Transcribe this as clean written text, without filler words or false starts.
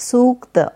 Sukta